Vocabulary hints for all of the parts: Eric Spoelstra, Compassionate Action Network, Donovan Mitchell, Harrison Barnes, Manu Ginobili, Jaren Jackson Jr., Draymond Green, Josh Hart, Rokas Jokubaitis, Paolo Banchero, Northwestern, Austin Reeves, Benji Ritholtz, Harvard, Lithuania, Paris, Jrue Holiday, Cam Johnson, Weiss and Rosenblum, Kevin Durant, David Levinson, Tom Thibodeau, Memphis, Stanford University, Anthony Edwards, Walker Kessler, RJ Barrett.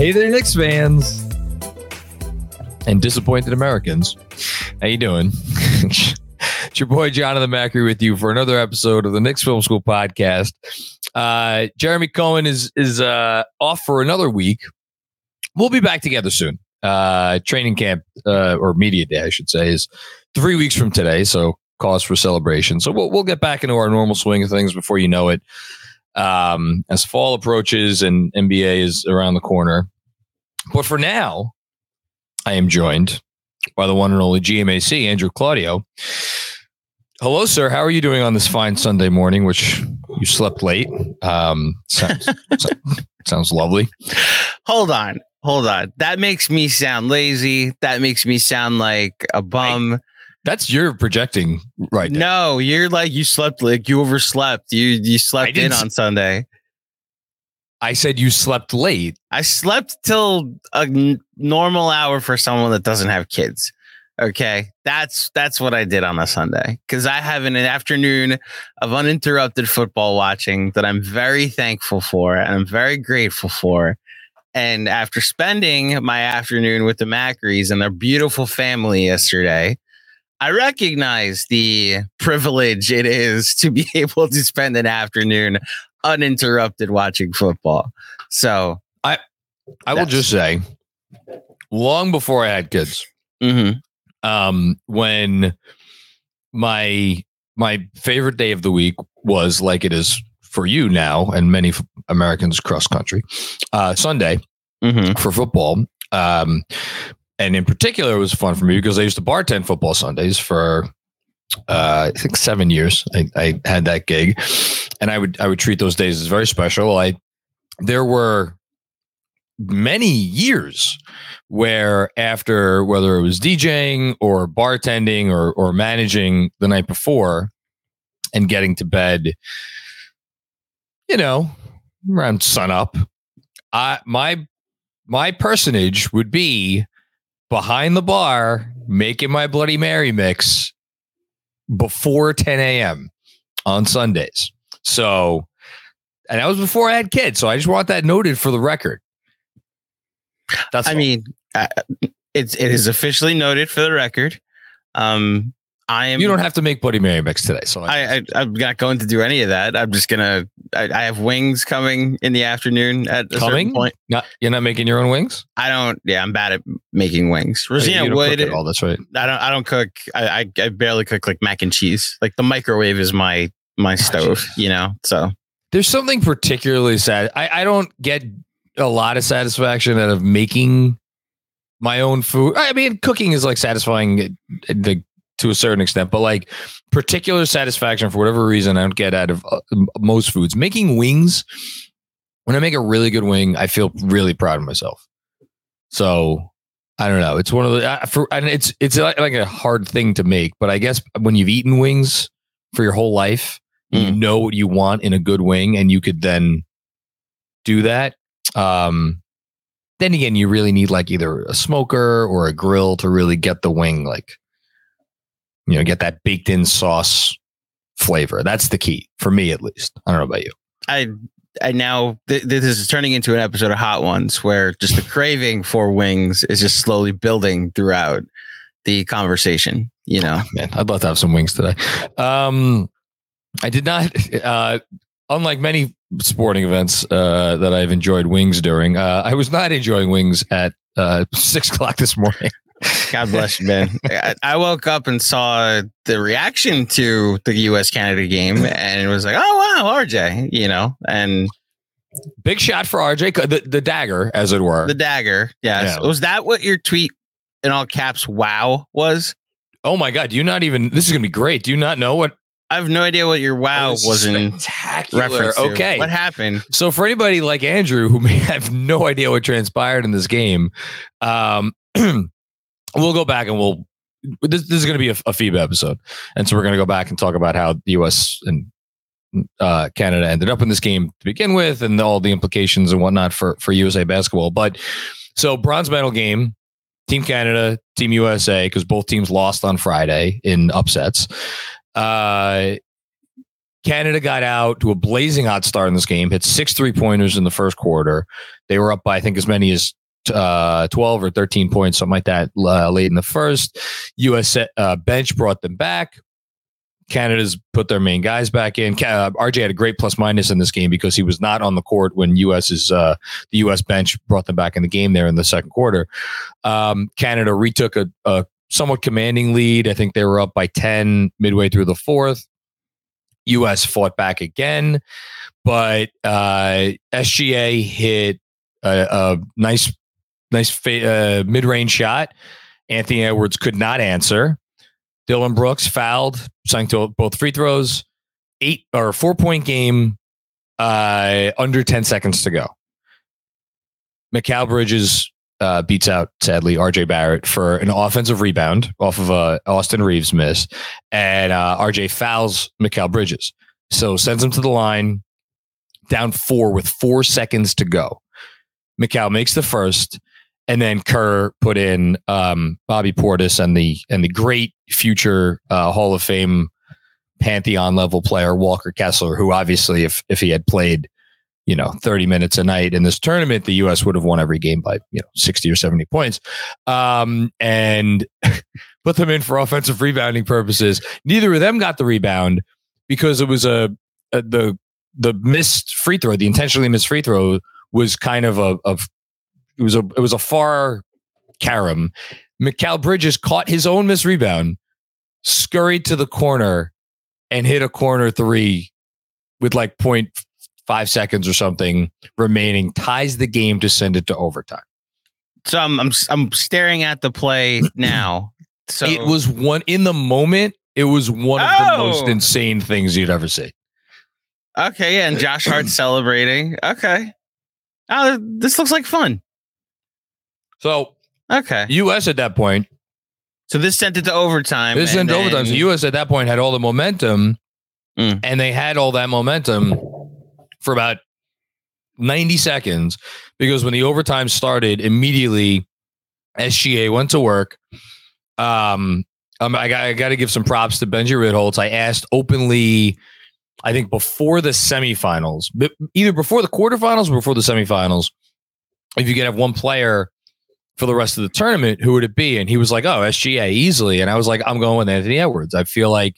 Hey there, Knicks fans and disappointed Americans. How you doing? It's your boy, Jonathan Macri, with you for another episode of the Knicks Film School podcast. Jeremy Cohen is off for another week. We'll be back together soon. Training camp, or media day, I should say, is 3 weeks from today, so cause for celebration. So we'll get back into our normal swing of things before you know it. As fall approaches and NBA is around the corner. But for now, I am joined by the one and only GMAC, Andrew Claudio. Hello, sir. How are you doing on this fine Sunday morning, which you slept late? Sounds lovely. Hold on. That makes me sound lazy. That makes me sound like a bum. That's your projecting right now. No, you're like, you slept, like you overslept. You slept in on Sunday. I said you slept late. I slept till a normal hour for someone that doesn't have kids. Okay. That's what I did on a Sunday, because I have an afternoon of uninterrupted football watching that I'm very thankful for and I'm very grateful for. And after spending my afternoon with the Macris and their beautiful family yesterday, I recognize the privilege it is to be able to spend an afternoon uninterrupted watching football. So I will just say, long before I had kids, when my favorite day of the week was, like it is for you now and many Americans cross country, Sunday for football. And in particular, it was fun for me because I used to bartend football Sundays for, I think 7 years. I had that gig, and I would treat those days as very special. There were many years where, after, whether it was DJing or bartending or managing the night before and getting to bed, around sunup, my personage would be behind the bar, making my Bloody Mary mix before 10 a.m. on Sundays. So, and that was before I had kids. So I just want that noted for the record. It is officially noted for the record. You don't have to make Bloody Mary mix today. So I'm not going to do any of that. I'm just gonna. I have wings coming in the afternoon at a certain point. You're not making your own wings. I don't. Yeah, I'm bad at making wings. Rosina would. All that's right. I don't cook. I barely cook like mac and cheese. Like the microwave is my stove. So there's something particularly sad. I don't get a lot of satisfaction out of making my own food. I mean, cooking is like satisfying to a certain extent, but particular satisfaction for whatever reason I don't get out of most foods. Making wings, when I make a really good wing, I feel really proud of myself. So I don't know. It's one of the it's like a hard thing to make, but I guess when you've eaten wings for your whole life, you know what you want in a good wing, and you could then do that. Then again, you really need like either a smoker or a grill to really get the wing, like, you know, get that baked in sauce flavor. That's the key for me, at least. I don't know about you. This is turning into an episode of Hot Ones where just the craving for wings is just slowly building throughout the conversation. You know, man, I'd love to have some wings today. I did not, unlike many sporting events that I've enjoyed wings during, I was not enjoying wings at 6 o'clock this morning. God bless you, man. I woke up and saw the reaction to the U.S.-Canada game, and it was like, oh, wow, RJ, you know, and big shot for RJ, the dagger, as it were. The dagger, yes. Yeah. Was that what your tweet in all caps, wow, was? Oh, my God. Do you not even, this is going to be great. Do you not know what? I have no idea what your wow was in reference to. Okay. What happened? So for anybody like Andrew, who may have no idea what transpired in this game, we'll go back and this is going to be a FIBA episode. And so we're going to go back and talk about how the U.S. and Canada ended up in this game to begin with and all the implications and whatnot for USA basketball. But so bronze medal game, Team Canada, Team USA, because both teams lost on Friday in upsets. Canada got out to a blazing hot start in this game, hit 6 3-pointers in the first quarter. They were up by, I think, as many as 12 or 13 points, something like that, late in the first. U.S. Bench brought them back. Canada's put their main guys back in. RJ had a great plus minus in this game because he was not on the court when the U.S. bench brought them back in the game there in the second quarter. Canada retook a somewhat commanding lead. I think they were up by 10 midway through the fourth. U.S. fought back again, but SGA hit a nice mid-range shot. Anthony Edwards could not answer. Dylan Brooks fouled, sank to both free throws. 4-point game, under 10 seconds to go. Mikal Bridges beats out, sadly, RJ Barrett for an offensive rebound off of a Austin Reeves miss, and RJ fouls Mikal Bridges, so sends him to the line, down 4 with 4 seconds to go. Mikal makes the first, and then Kerr put in Bobby Portis and the great future Hall of Fame Pantheon level player Walker Kessler, who obviously if he had played, you know, 30 minutes a night in this tournament, the U.S. would have won every game by, you know, 60 or 70 points, and put them in for offensive rebounding purposes. Neither of them got the rebound because it was the missed free throw, the intentionally missed free throw was kind of it was a far carom. Mikal Bridges caught his own missed rebound, scurried to the corner, and hit a corner three with like 0.5 seconds or something remaining, ties the game to send it to overtime. So I'm staring at the play now. So it was one in the moment. It was one of the most insane things you'd ever see. Okay, yeah, and Josh Hart celebrating. Okay. Oh, this looks like fun. So, okay. U.S. at that point. So this sent it to overtime. This sent it to overtime. So U.S. at that point had all the momentum, and they had all that momentum for about 90 seconds, because when the overtime started, immediately SGA went to work. I got to give some props to Benji Ritholtz. I asked openly, I think before the semifinals, either before the quarterfinals or before the semifinals, if you could have one player for the rest of the tournament, who would it be? And he was like, oh, SGA easily. And I was like, I'm going with Anthony Edwards. I feel like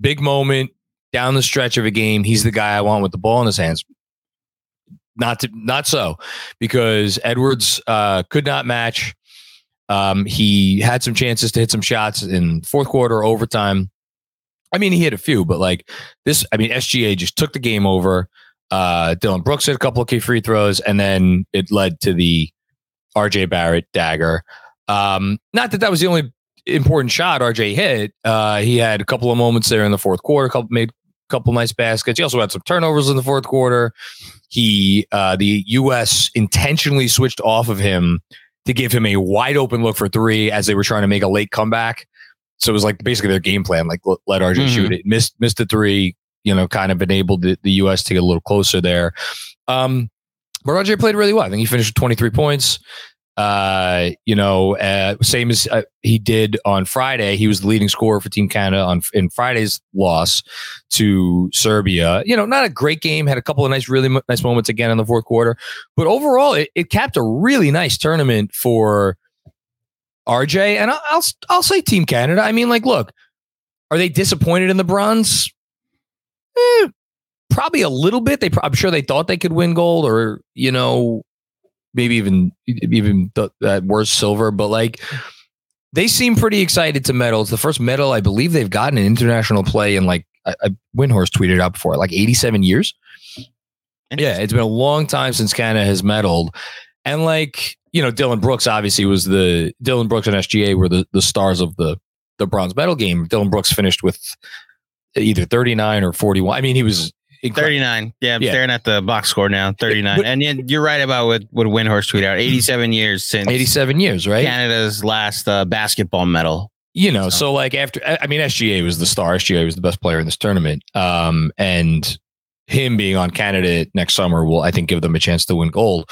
big moment down the stretch of a game. He's the guy I want with the ball in his hands. Not so because Edwards could not match. He had some chances to hit some shots in fourth quarter overtime. I mean, he hit a few, but like this, I mean, SGA just took the game over. Dylan Brooks hit a couple of key free throws, and then it led to the RJ Barrett dagger. Not that was the only important shot RJ hit. He had a couple of moments there in the fourth quarter, made a couple nice baskets. He also had some turnovers in the fourth quarter. He, the U.S. intentionally switched off of him to give him a wide open look for three as they were trying to make a late comeback. So it was like basically their game plan, like let RJ shoot it, missed the three, you know, kind of enabled the U.S. to get a little closer there. But RJ played really well. I think he finished with 23 points. Same as he did on Friday. He was the leading scorer for Team Canada in Friday's loss to Serbia. You know, not a great game. Had a couple of really nice moments again in the fourth quarter. But overall, it capped a really nice tournament for RJ. And I'll say Team Canada. I mean, like, look, are they disappointed in the bronze? Probably a little bit. I'm sure they thought they could win gold, or, you know, maybe even at worst silver, but like they seem pretty excited to medal. It's the first medal I believe they've gotten in international play in like Windhorse tweeted out before, like 87 years. Yeah, it's been a long time since Canada has medaled. And like, you know, Dylan Brooks and SGA were the stars of the bronze medal game. Dylan Brooks finished with either 39 or 41. I mean, he was incredible. 39. Yeah, I'm staring at the box score now. 39. And you're right about what Windhorse tweeted out. 87 years, right? Canada's last basketball medal. You know, so like after, I mean, SGA was the star. SGA was the best player in this tournament. And him being on Canada next summer will, I think, give them a chance to win gold.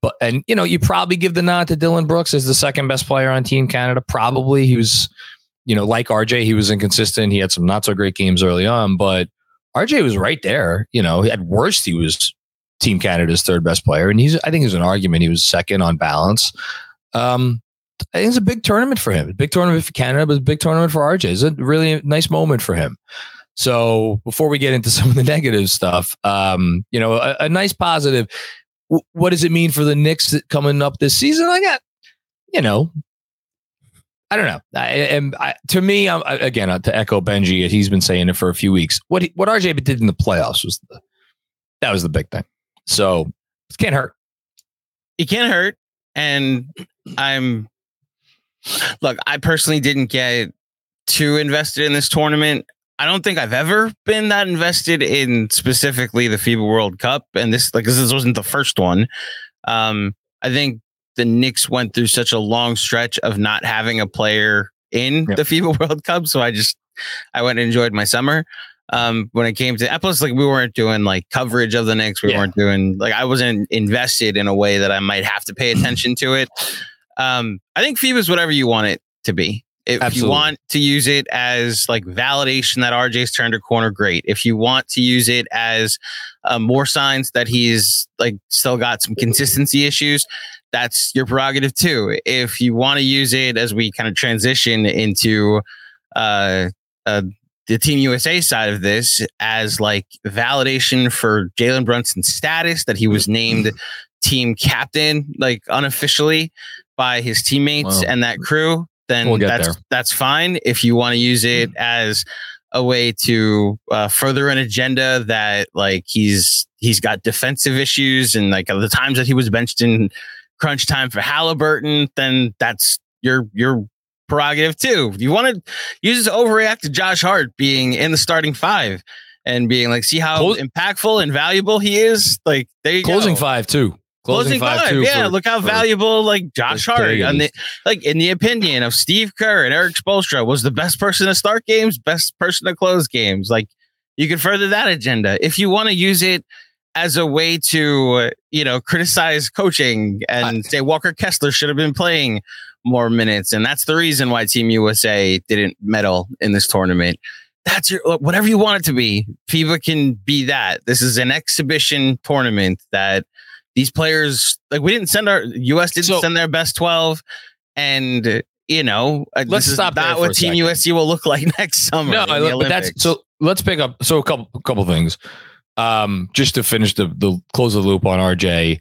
But, and, you know, you probably give the nod to Dylan Brooks as the second best player on Team Canada. Probably. He was, you know, like RJ, he was inconsistent. He had some not so great games early on, but RJ was right there. You know, at worst, he was Team Canada's third best player. And I think there's an argument he was second on balance. I think it's a big tournament for him. A big tournament for Canada, but a big tournament for RJ. It's a really nice moment for him. So before we get into some of the negative stuff, you know, a nice positive. What does it mean for the Knicks coming up this season? I don't know. To echo Benji, he's been saying it for a few weeks. What RJ did in the playoffs was the big thing. So it can't hurt. It can't hurt. And I personally didn't get too invested in this tournament. I don't think I've ever been that invested in specifically the FIBA World Cup. And this wasn't the first one. I think the Knicks went through such a long stretch of not having a player in the FIBA World Cup. So I went and enjoyed my summer. When it came to plus, we weren't doing coverage of the Knicks. We weren't doing I wasn't invested in a way that I might have to pay attention to it. I think FIBA is whatever you want it to be. If Absolutely. You want to use it as validation that RJ's turned a corner, great. If you want to use it as more signs that he's still got some consistency issues, that's your prerogative too. If you want to use it as we kind of transition into the Team USA side of this as validation for Jalen Brunson's status, that he was named team captain, unofficially by his teammates and that crew, then we'll that's fine. If you want to use it as a way to further an agenda that he's got defensive issues and the times that he was benched in crunch time for Halliburton, then that's your prerogative too. You want to use this to overreact to Josh Hart being in the starting five and being see how impactful and valuable he is. There you go. Closing five too. Closing five, too. Yeah, look how valuable Josh Hart, in the opinion of Steve Kerr and Eric Spoelstra, was the best person to start games, best person to close games. You can further that agenda if you want to use it as a way to criticize coaching and say Walker Kessler should have been playing more minutes, and that's the reason why Team USA didn't medal in this tournament. That's whatever you want it to be. FIBA can be that. This is an exhibition tournament that. These players, we didn't send send their best 12, and let's stop. Not what Team USA will look like next summer. No, let's pick up. So a couple things, just to finish the close of the loop on RJ.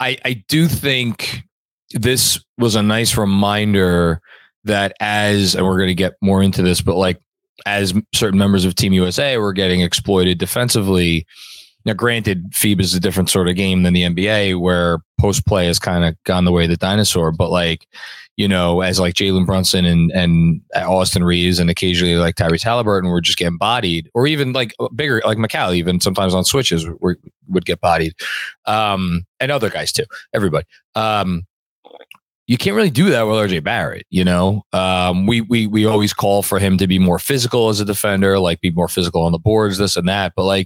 I do think this was a nice reminder that and we're going to get more into this, but as certain members of Team USA were getting exploited defensively. Now, granted, FIBA is a different sort of game than the NBA, where post play has kind of gone the way of the dinosaur. But as Jalen Brunson and Austin Reeves and occasionally Tyrese Halliburton were just getting bodied, or even bigger Mikal, even sometimes on switches would get bodied, and other guys too. Everybody. You can't really do that with RJ Barrett. We always call for him to be more physical as a defender, be more physical on the boards, this and that, but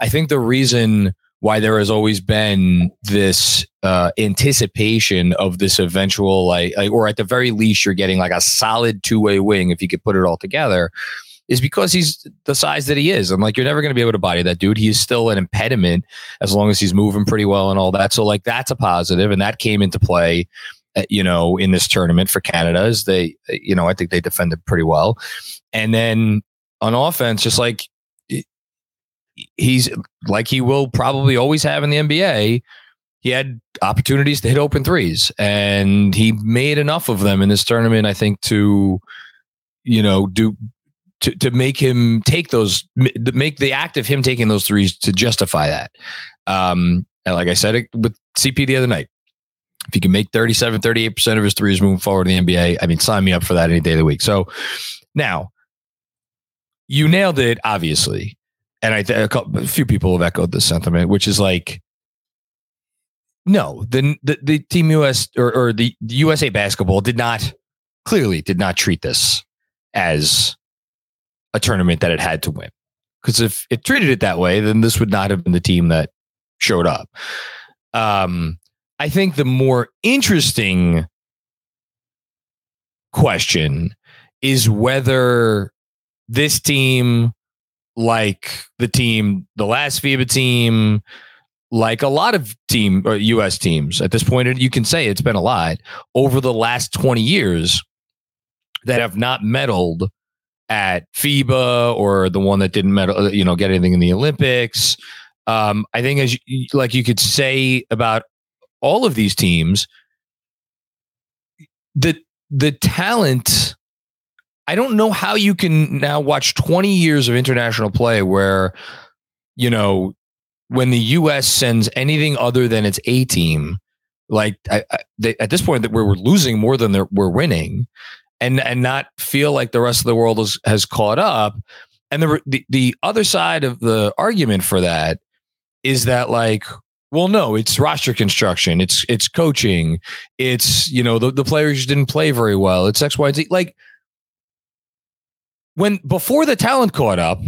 I think the reason why there has always been this anticipation of this eventual, or at the very least, you're getting like a solid two-way wing if you could put it all together, is because he's the size that he is. I'm like, you're never going to be able to body that dude. He is still an impediment as long as he's moving pretty well and all that. So like, that's a positive, and that came into play, you know, in this tournament for Canada. Is they, you know, I think they defended pretty well. And then on offense, just like, he's like he will probably always have in the NBA, he had opportunities to hit open threes, and he made enough of them in this tournament, I think, to, you know, to make him take those, make the act of him taking those threes to justify that. And like I said with CP the other night, if he can make 37, 38% of his threes moving forward in the NBA, I mean, sign me up for that any day of the week. So now, you nailed it, obviously. And a few people have echoed this sentiment, which is like, no, the team US or the USA basketball did not treat this as a tournament that it had to win. Because if it treated it that way, then this would not have been the team that showed up. I think the more interesting question is whether this team, like the team, the last FIBA team, like a lot of team or U.S. teams at this point, you can say it's been a lot over the last 20 years that have not medaled at FIBA, or the one that didn't medal, you know, get anything in the Olympics. I think as you could say about all of these teams, the talent, I don't know how you can now watch 20 years of international play where, you know, when the U.S. sends anything other than its A team, like at this point that we're losing more than we're winning, and not feel like the rest of the world has caught up. And the other side of the argument for that is that, like, well, no, it's roster construction, it's coaching, it's, you know, the players didn't play very well, it's X, Y, Z. Like, when before the talent caught up,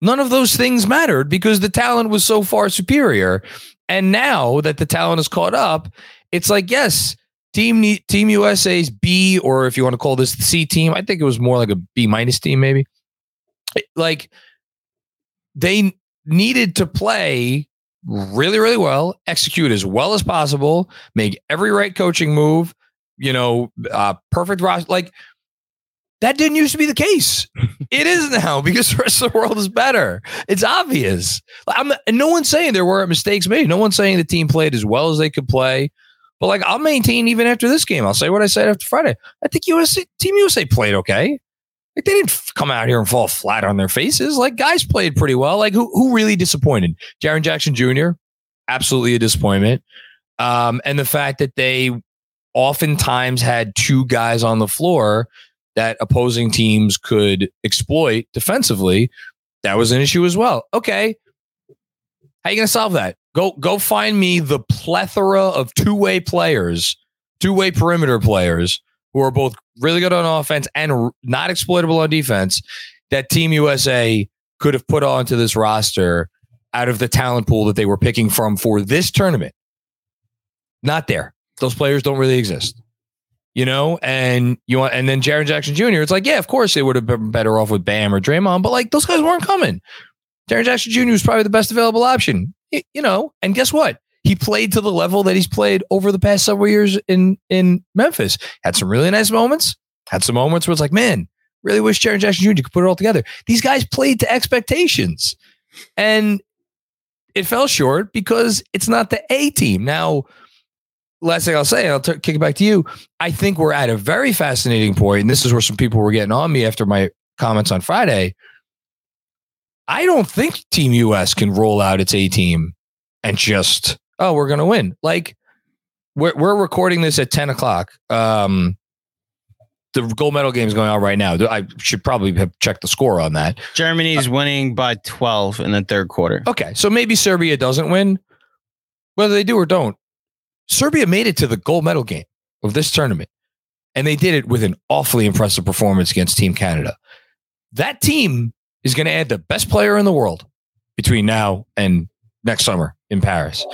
none of those things mattered because the talent was so far superior. And now that the talent is caught up, it's like, yes, Team USA's B, or if you want to call this the C team, I think it was more like a B- team, maybe. Like, they needed to play really, really well, execute as well as possible, make every right coaching move, you know, perfect roster. Like, that didn't used to be the case. It is now because the rest of the world is better. It's obvious. And no one's saying there were mistakes made. No one's saying the team played as well as they could play. But, like, I'll maintain even after this game. I'll say what I said after Friday. I think Team USA played okay. Like, they didn't come out here and fall flat on their faces. Like, guys played pretty well. Like, who really disappointed? Jaren Jackson Jr., absolutely a disappointment. And the fact that they oftentimes had two guys on the floor that opposing teams could exploit defensively, that was an issue as well. Okay. How are you going to solve that? Go find me the plethora of two-way perimeter players who are both really good on offense and not exploitable on defense that Team USA could have put onto this roster out of the talent pool that they were picking from for this tournament. Not there. Those players don't really exist, you know? And then Jaren Jackson Jr., it's like, yeah, of course they would have been better off with Bam or Draymond, but, like, those guys weren't coming. Jaren Jackson Jr. was probably the best available option, you know, and guess what? He played to the level that he's played over the past several years in Memphis. Had some really nice moments. Had some moments where it's like, man, really wish Jaren Jackson Jr. could put it all together. These guys played to expectations, and it fell short because it's not the A team. Now, last thing I'll say, and I'll kick it back to you. I think we're at a very fascinating point, and this is where some people were getting on me after my comments on Friday. I don't think Team US can roll out its A team and just, oh, we're going to win. Like, we're recording this at 10 o'clock. The gold medal game is going on right now. I should probably have checked the score on that. Germany's winning by 12 in the third quarter. Okay, so maybe Serbia doesn't win. Whether they do or don't, Serbia made it to the gold medal game of this tournament, and they did it with an awfully impressive performance against Team Canada. That team is going to add the best player in the world between now and next summer in Paris.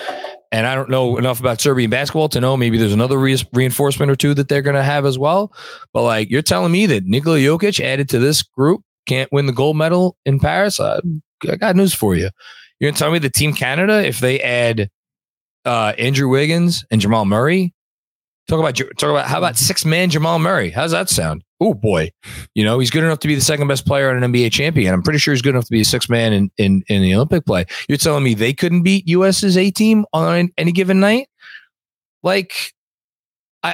And I don't know enough about Serbian basketball to know maybe there's another reinforcement or two that they're going to have as well. But like, you're telling me that Nikola Jokic added to this group can't win the gold medal in Paris? I got news for you. You're going to tell me that Team Canada, if they add Andrew Wiggins and Jamal Murray, talk about how about 6-man Jamal Murray? How's that sound? Oh boy, you know, he's good enough to be the second best player on an NBA champion. I'm pretty sure he's good enough to be a 6-man in the Olympic play. You're telling me they couldn't beat US's A team on any given night? Like,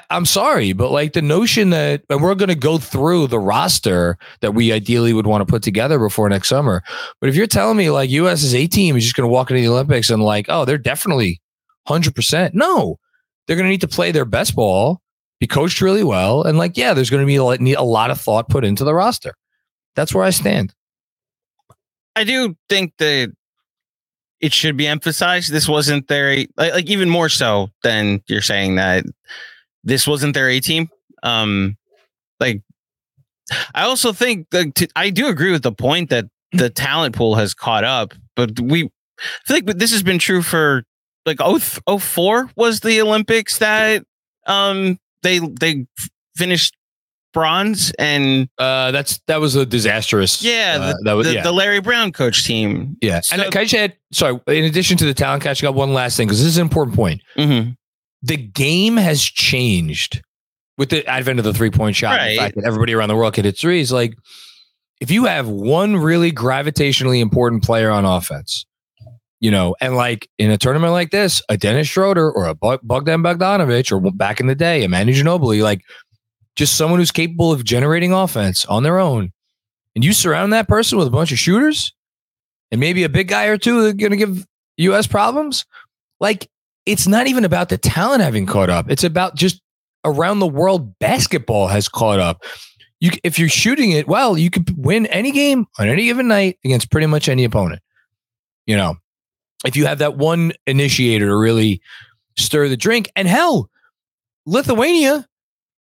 I'm sorry, but like the notion that, and we're going to go through the roster that we ideally would want to put together before next summer. But if you're telling me like US's A team is just going to walk into the Olympics and like, oh, they're definitely 100%. No, they're going to need to play their best ball, be coached really well. And like, yeah, there's going to need a lot of thought put into the roster. That's where I stand. I do think that it should be emphasized. This wasn't their, like even more so than you're saying that this wasn't their A team. Like, I also think that I do agree with the point that the talent pool has caught up, but I think this has been true for like 04 was the Olympics that they finished bronze, and that was a disastrous. Yeah, the Larry Brown coach team. Yeah, so, and can I just add? Sorry, in addition to the talent catch, I got one last thing because this is an important point. Mm-hmm. The game has changed with the advent of the 3-point shot. Right. The fact that everybody around the world can hit threes. Like, if you have one really gravitationally important player on offense, you know, and like in a tournament like this, a Dennis Schroeder or a Bogdan Bogdanovic, or back in the day, a Manu Ginobili, like just someone who's capable of generating offense on their own, and you surround that person with a bunch of shooters and maybe a big guy or two that are going to give U.S. problems, like, it's not even about the talent having caught up. It's about just around the world basketball has caught up. If you're shooting it well, you could win any game on any given night against pretty much any opponent. You know, if you have that one initiator to really stir the drink. And hell, Lithuania,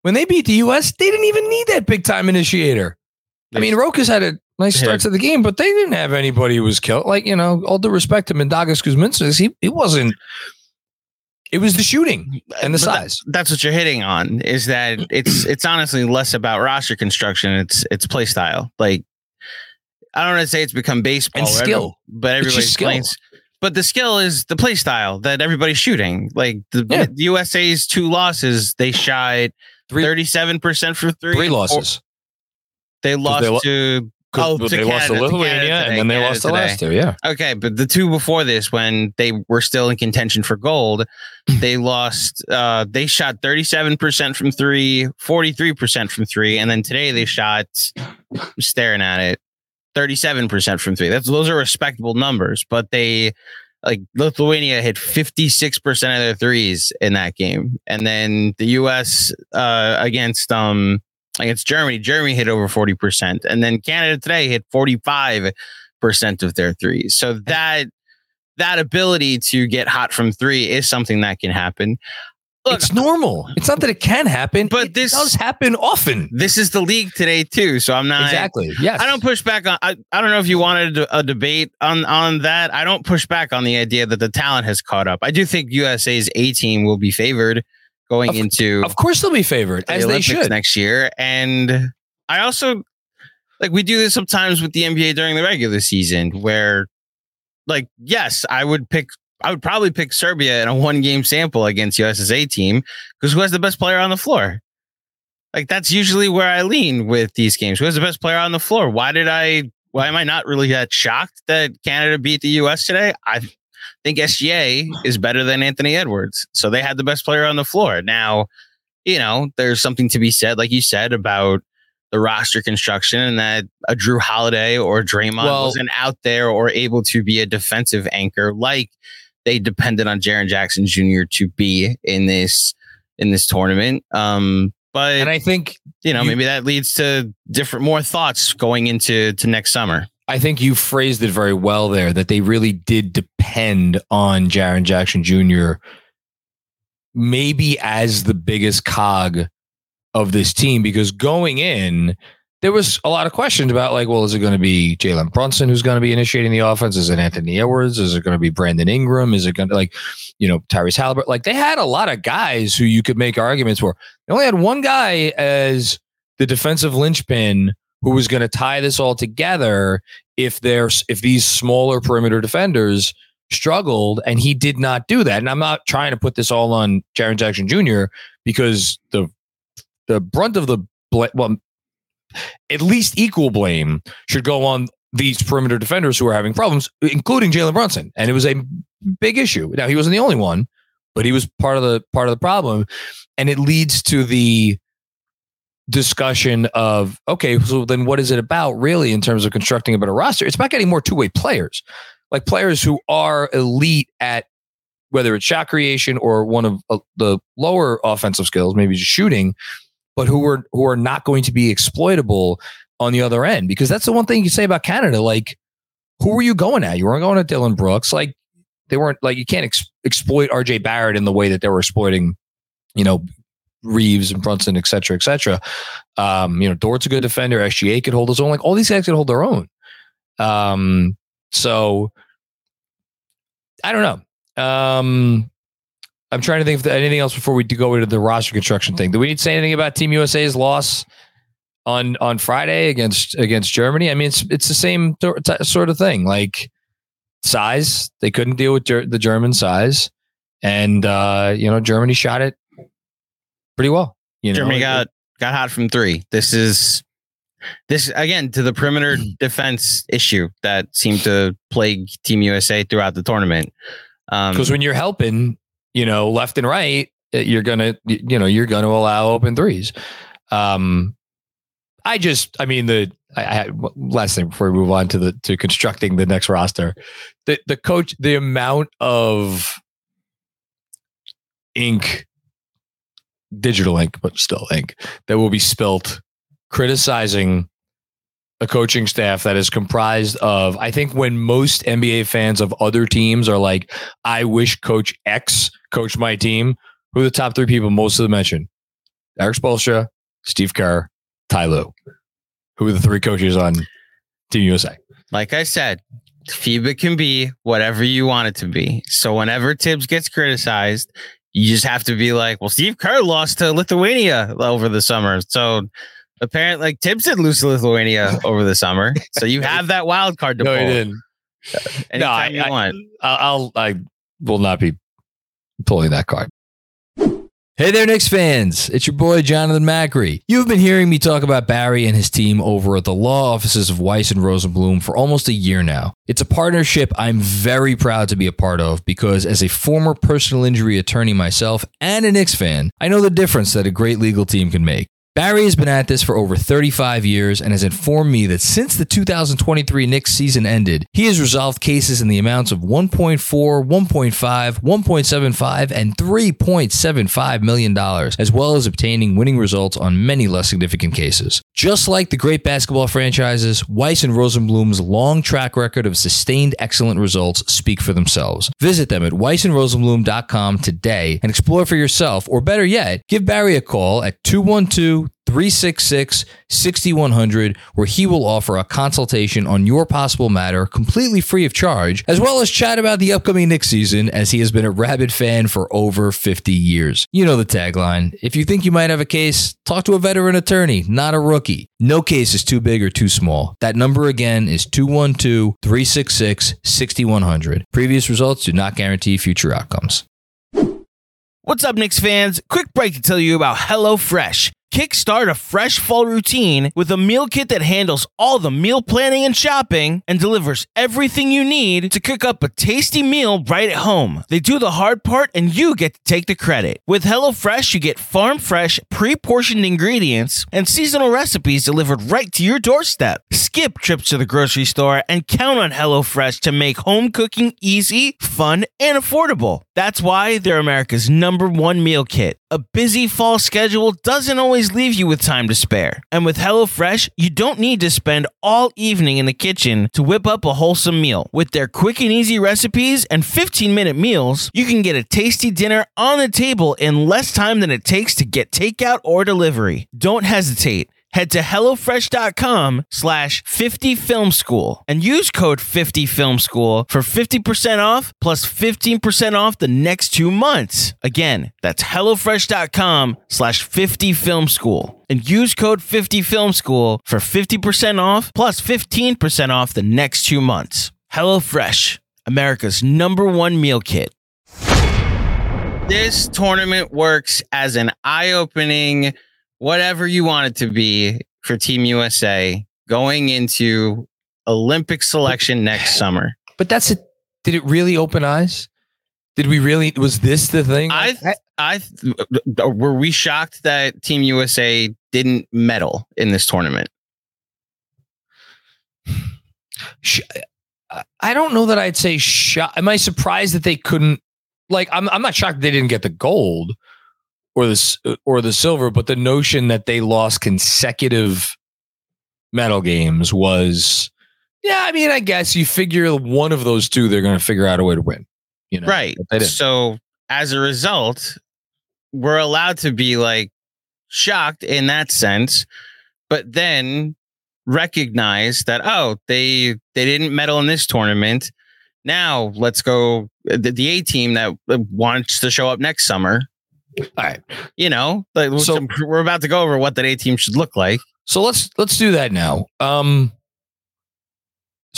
when they beat the U.S., they didn't even need that big time initiator. I mean, Rokas had a nice start to the game, but they didn't have anybody who was killed. Like, you know, all due respect to Mindagas Kuzminskas, he wasn't. It was the shooting and the size. That's what you're hitting on, is that it's honestly less about roster construction. It's play style. Like, I don't want to say it's become baseball and skill, but everybody's playing. But the skill is the play style that everybody's shooting. Like the USA's 2 losses, they shot 37% for three. 3 losses. They lost to. They lost to Lithuania, and then they lost the last 2. Yeah. Okay, but the 2 before this, when they were still in contention for gold, they lost. They shot 37% from 3, 43% from 3, and then today they shot. I'm staring at it, 37% from 3. Those are respectable numbers, but they, like Lithuania, hit 56% of their threes in that game, and then the U.S. against Germany. Germany hit over 40%. And then Canada today hit 45% of their threes. So that ability to get hot from 3 is something that can happen. Look, it's normal. It's not that it can happen, but this does happen often. This is the league today too. So I'm not exactly. Yes. I don't push back on. I don't know if you wanted a debate on that. I don't push back on the idea that the talent has caught up. I do think USA's A team will be favored going into, of course, they'll be favored as they should next year. And I also, like, we do this sometimes with the NBA during the regular season, where, like, yes, I would probably pick Serbia in a 1-game sample against US's A team, because who has the best player on the floor? Like, that's usually where I lean with these games. Who has the best player on the floor? Why am I not really that shocked that Canada beat the US today? I think SGA is better than Anthony Edwards. So they had the best player on the floor. Now, you know, there's something to be said, like you said, about the roster construction, and that a Jrue Holiday or Draymond wasn't out there or able to be a defensive anchor like they depended on Jaren Jackson Jr. to be in this tournament. But I think, you know, maybe that leads to more thoughts going into next summer. I think you phrased it very well there, that they really did depend on Jaren Jackson Jr. maybe as the biggest cog of this team, because going in, there was a lot of questions about, like, well, is it going to be Jalen Brunson who's going to be initiating the offense? Is it Anthony Edwards? Is it going to be Brandon Ingram? Is it going to, like, you know, Tyrese Halliburton? Like, they had a lot of guys who you could make arguments for. They only had one guy as the defensive linchpin who was going to tie this all together if these smaller perimeter defenders struggled, and he did not do that. And I'm not trying to put this all on Jaren Jackson Jr. because the brunt of the at least equal blame should go on these perimeter defenders who are having problems, including Jalen Brunson. And it was a big issue. Now, he wasn't the only one, but he was part of the problem. And it leads to the discussion of, okay, so then what is it about really in terms of constructing a better roster? It's about getting more two-way players, like players who are elite at whether it's shot creation or one of the lower offensive skills, maybe just shooting, but who are not going to be exploitable on the other end. Because that's the one thing you say about Canada. Like, who were you going at? You weren't going at Dylan Brooks. Like, they weren't, like, you can't exploit RJ Barrett in the way that they were exploiting, you know, Reeves and Brunson, et cetera, et cetera. You know, Dort's a good defender. SGA could hold his own. Like, all these guys could hold their own. So I don't know. I'm trying to think of anything else before we go into the roster construction thing. Do we need to say anything about Team USA's loss on Friday against Germany? I mean, it's the same sort of thing. Like, size, they couldn't deal with the German size, and you know, Germany shot it pretty well. You know, Germany got hot from three. This again to the perimeter defense issue that seemed to plague Team USA throughout the tournament. Because when you're helping, you know, left and right, you're gonna allow open threes. Last thing before we move on to constructing the next roster, the coach, the amount of ink, digital ink, but still ink, that will be spilt criticizing a coaching staff that is comprised of, I think when most NBA fans of other teams are like, I wish Coach X coached my team, who are the top three people most of them mention? Eric Spoelstra, Steve Kerr, Ty Lue. Who are the three coaches on Team USA? Like I said, FIBA can be whatever you want it to be. So whenever Tibbs gets criticized, you just have to be like, well, Steve Kerr lost to Lithuania over the summer. So apparently, like, Tibbs did lose to Lithuania over the summer, so you have that wild card to pull. No, he didn't. Anytime you want. I will not be pulling that card. Hey there, Knicks fans. It's your boy, Jonathan Macri. You've been hearing me talk about Barry and his team over at the law offices of Weiss and Rosenblum for almost a year now. It's a partnership I'm very proud to be a part of because as a former personal injury attorney myself and a Knicks fan, I know the difference that a great legal team can make. Barry has been at this for over 35 years and has informed me that since the 2023 Knicks season ended, he has resolved cases in the amounts of $1.4, $1.5, $1.75, and $3.75 million, as well as obtaining winning results on many less significant cases. Just like the great basketball franchises, Weiss and Rosenblum's long track record of sustained excellent results speak for themselves. Visit them at weissandrosenblum.com today and explore for yourself, or better yet, give Barry a call at 212-366-6100, where he will offer a consultation on your possible matter completely free of charge, as well as chat about the upcoming Knicks season, as he has been a rabid fan for over 50 years. You know the tagline. If you think you might have a case, talk to a veteran attorney, not a rookie. No case is too big or too small. That number again is 212-366-6100. Previous results do not guarantee future outcomes. What's up, Knicks fans? Quick break to tell you about HelloFresh. Kickstart a fresh fall routine with a meal kit that handles all the meal planning and shopping and delivers everything you need to cook up a tasty meal right at home. They do the hard part and you get to take the credit. With HelloFresh, you get farm fresh, pre-portioned ingredients and seasonal recipes delivered right to your doorstep. Skip trips to the grocery store and count on HelloFresh to make home cooking easy, fun, and affordable. That's why they're America's #1 meal kit. A busy fall schedule doesn't always leave you with time to spare. And with HelloFresh, you don't need to spend all evening in the kitchen to whip up a wholesome meal. With their quick and easy recipes and 15-minute meals, you can get a tasty dinner on the table in less time than it takes to get takeout or delivery. Don't hesitate. head to hellofresh.com/50film school and use code 50film school for 50% off plus 15% off the next 2 months. Again, that's hellofresh.com/50film school and use code 50film school for 50% off plus 15% off the next 2 months. HelloFresh, America's #1 meal kit. This tournament works as an eye-opening, whatever you want it to be, for Team USA going into Olympic selection next summer. But that's it. Did it really open eyes? Did we really? Was this the thing? Were we shocked that Team USA didn't medal in this tournament? I don't know that I'd say shocked. Am I surprised that they couldn't? Like, I'm not shocked they didn't get the gold or the silver, but the notion that they lost consecutive medal games was, yeah, I mean, I guess you figure one of those two, they're going to figure out a way to win. You know? Right. So as a result, we're allowed to be like shocked in that sense, but then recognize that, oh, they didn't medal in this tournament. Now let's go the A team that wants to show up next summer. All right. You know, like, so we're about to go over what that A team should look like. So let's do that now. So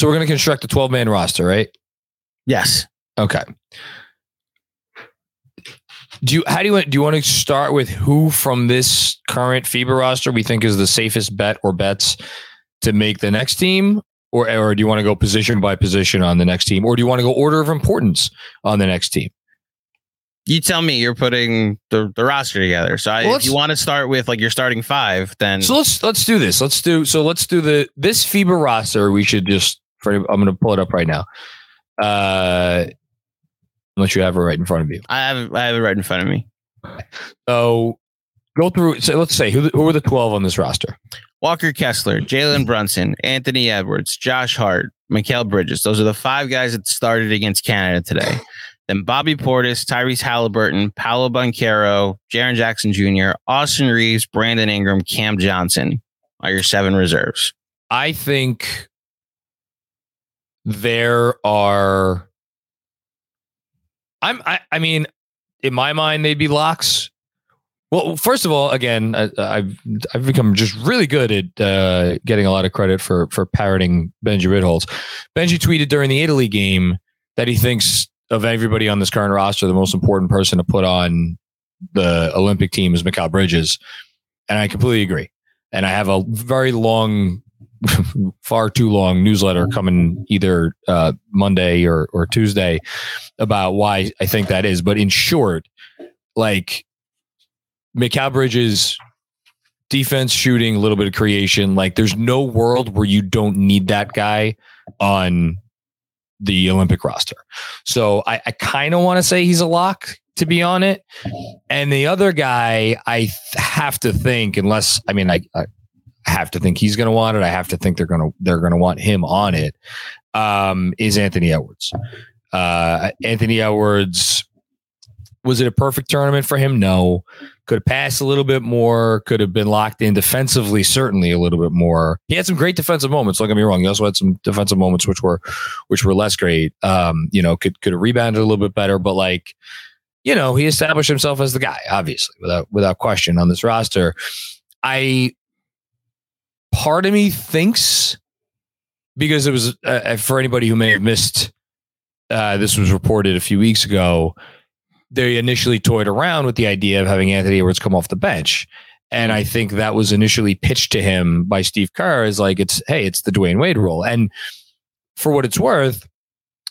we're going to construct a 12-man roster, right? Yes. Okay. Do you want to start with who from this current FIBA roster we think is the safest bet or bets to make the next team? Or do you want to go position by position on the next team? Or do you want to go order of importance on the next team? You tell me. You're putting the roster together. So if you want to start with like your starting five, then so let's do this. Let's do this FIBA roster. We should just. I'm going to pull it up right now. Unless you have it right in front of you. I have it right in front of me. So go through. So let's say who are the 12 on this roster? Walker Kessler, Jalen Brunson, Anthony Edwards, Josh Hart, Mikal Bridges. Those are the five guys that started against Canada today. Then Bobby Portis, Tyrese Halliburton, Paolo Banchero, Jaren Jackson Jr., Austin Reeves, Brandon Ingram, Cam Johnson are your seven reserves. I think there are... I mean, in my mind, they'd be locks. Well, first of all, again, I've become just really good at getting a lot of credit for parroting Benji Ritholtz. Benji tweeted during the Italy game that he thinks of everybody on this current roster, the most important person to put on the Olympic team is Mikal Bridges, and I completely agree. And I have a very long, far too long newsletter coming either Monday or Tuesday about why I think that is. But in short, like, Mikal Bridges, defense, shooting, a little bit of creation. Like, there's no world where you don't need that guy on the Olympic roster. So I kind of want to say he's a lock to be on it. And the other guy, I have to think he's going to want it. I have to think they're going to want him on it. Is Anthony Edwards? Anthony Edwards. Was it a perfect tournament for him? No. Could have passed a little bit more. Could have been locked in defensively, certainly a little bit more. He had some great defensive moments. Don't get me wrong. He also had some defensive moments which were less great. Could have rebounded a little bit better. But like, you know, he established himself as the guy, obviously, without question on this roster. Part of me thinks, because it was for anybody who may have missed, this was reported a few weeks ago. They initially toyed around with the idea of having Anthony Edwards come off the bench. And I think that was initially pitched to him by Steve Kerr as like, it's the Dwayne Wade role. And for what it's worth,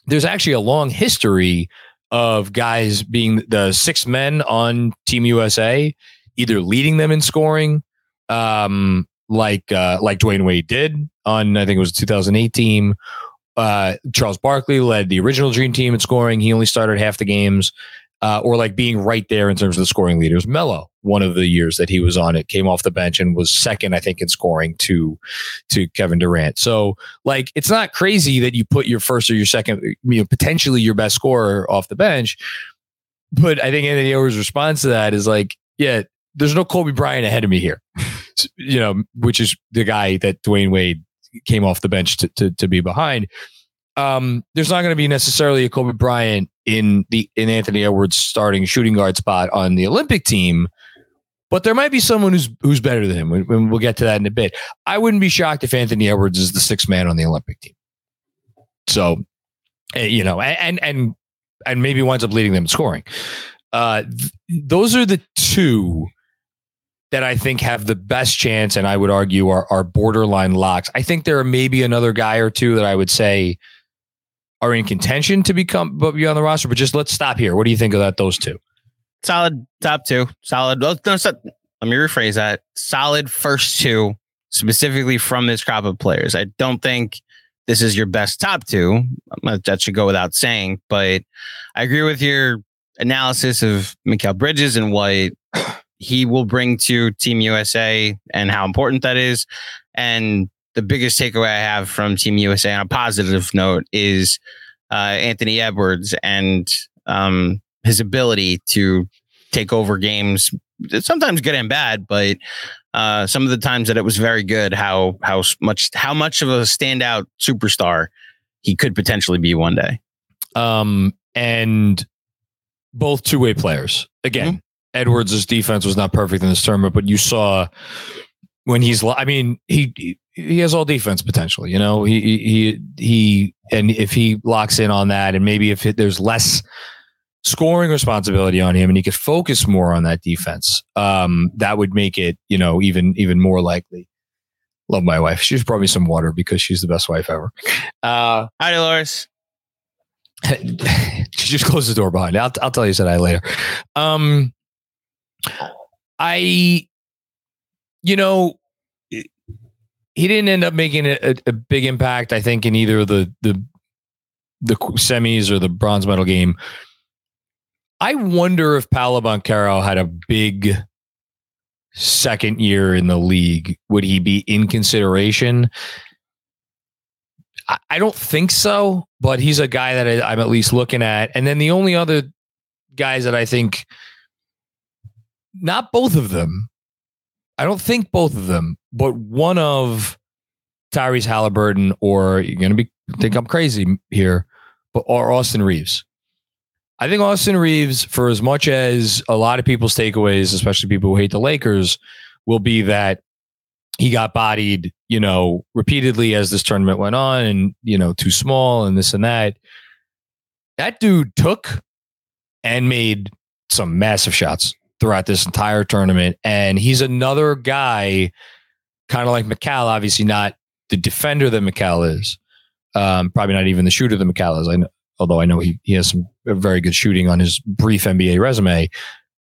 there's actually a long history of guys being the six men on Team USA, either leading them in scoring, like Dwayne Wade did on, I think it was the 2008 team. Charles Barkley led the original Dream Team in scoring. He only started half the games. Or like being right there in terms of the scoring leaders. Melo, one of the years that he was on it, came off the bench and was second, I think, in scoring to Kevin Durant. So like, it's not crazy that you put your first or your second, potentially your best scorer off the bench. But I think Anthony Edwards' response to that is like, yeah, there's no Kobe Bryant ahead of me here. you know, which is the guy that Dwayne Wade came off the bench to be behind. There's not going to be necessarily a Kobe Bryant in Anthony Edwards starting shooting guard spot on the Olympic team, but there might be someone who's better than him. We'll get to that in a bit. I wouldn't be shocked if Anthony Edwards is the sixth man on the Olympic team. So, you know, and maybe winds up leading them in scoring. Those are the two that I think have the best chance, and I would argue are borderline locks. I think there are maybe another guy or two that I would say are in contention to be on the roster, but just let's stop here. What do you think about those two? Solid top two. Solid. Let me rephrase that. Solid first two, specifically from this crop of players. I don't think this is your best top two. That should go without saying, but I agree with your analysis of Mikal Bridges and what he will bring to Team USA and how important that is. And the biggest takeaway I have from Team USA on a positive note is Anthony Edwards and his ability to take over games, sometimes good and bad, but some of the times that it was very good, how much of a standout superstar he could potentially be one day. And both two-way players. Again, mm-hmm. Edwards' defense was not perfect in this tournament, but you saw when he has all defense potential, you know, he and if he locks in on that, and maybe if there's less scoring responsibility on him and he could focus more on that defense, that would make it, you know, even more likely. Love my wife. She's brought me some water because she's the best wife ever. Hi, Dolores. She just closed the door behind you. I'll tell you that later. He didn't end up making a big impact, I think, in either the semis or the bronze medal game. I wonder if Paolo Banchero had a big second year in the league, would he be in consideration? I don't think so, but he's a guy that I'm at least looking at. And then the only other guys that I think, not both of them, I don't think both of them, but one of Tyrese Halliburton or think I'm crazy here, but or Austin Reeves. I think Austin Reeves, for as much as a lot of people's takeaways, especially people who hate the Lakers, will be that he got bodied, you know, repeatedly as this tournament went on, and, you know, too small and this and that. That dude took and made some massive shots throughout this entire tournament. And he's another guy, kind of like Mikal, obviously not the defender that Mikal is, probably not even the shooter that Mikal is. Although I know he has some very good shooting on his brief NBA resume,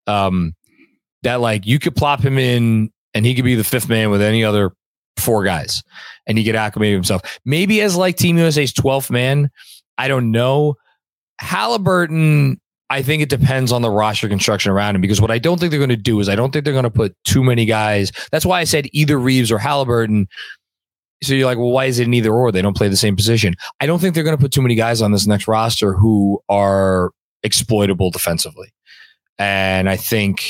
that like you could plop him in and he could be the fifth man with any other four guys and he could acclimate himself. Maybe as like Team USA's 12th man, I don't know. Halliburton, I think it depends on the roster construction around him, because what I don't think they're going to do is I don't think they're going to put too many guys. That's why I said either Reeves or Halliburton. So you're like, well, why is it an either or? They don't play the same position. I don't think they're going to put too many guys on this next roster who are exploitable defensively. And I think,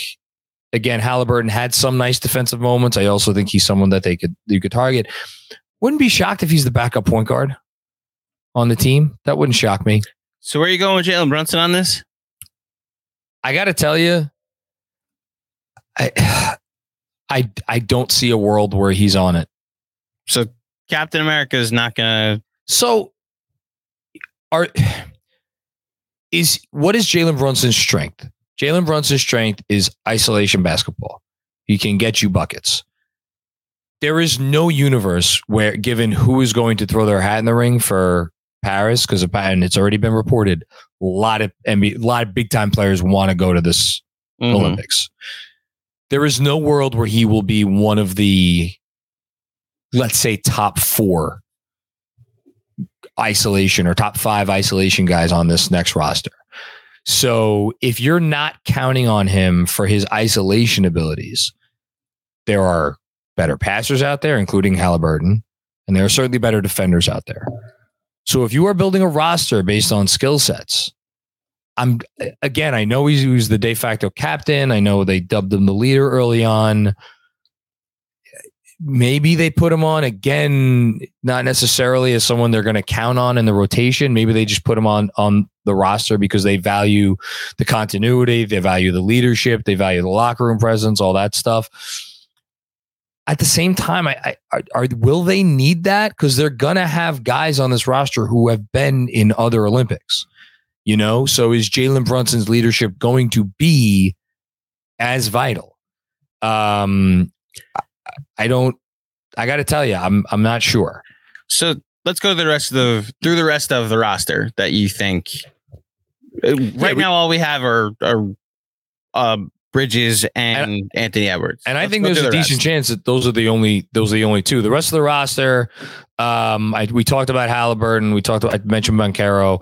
again, Halliburton had some nice defensive moments. I also think he's someone that you could target. Wouldn't be shocked if he's the backup point guard on the team. That wouldn't shock me. So where are you going with Jalen Brunson on this? I got to tell you, I don't see a world where he's on it. So Captain America is not going to. So what is Jalen Brunson's strength? Jalen Brunson's strength is isolation basketball. He can get you buckets. There is no universe where, given who is going to throw their hat in the ring for Paris, because it's already been reported, a lot of big time players want to go to this Olympics. There is no world where he will be one of the, let's say, top four isolation or top five isolation guys on this next roster. So if you're not counting on him for his isolation abilities, there are better passers out there, including Halliburton, and there are certainly better defenders out there. So if you are building a roster based on skill sets, I know he was the de facto captain. I know they dubbed him the leader early on. maybe they put him on again, not necessarily as someone they're going to count on in the rotation. Maybe they just put him on the roster because they value the continuity, they value the leadership, they value the locker room presence, all that stuff. At the same time, will they need that? Because they're going to have guys on this roster who have been in other Olympics, you know? So is Jalen Brunson's leadership going to be as vital? I got to tell you, I'm not sure. So let's go to the rest of the rest of the roster that you think. Now, all we have are Bridges and Anthony Edwards. And I think there's a decent chance that those are the only two. The rest of the roster, we talked about Halliburton. I mentioned Banchero.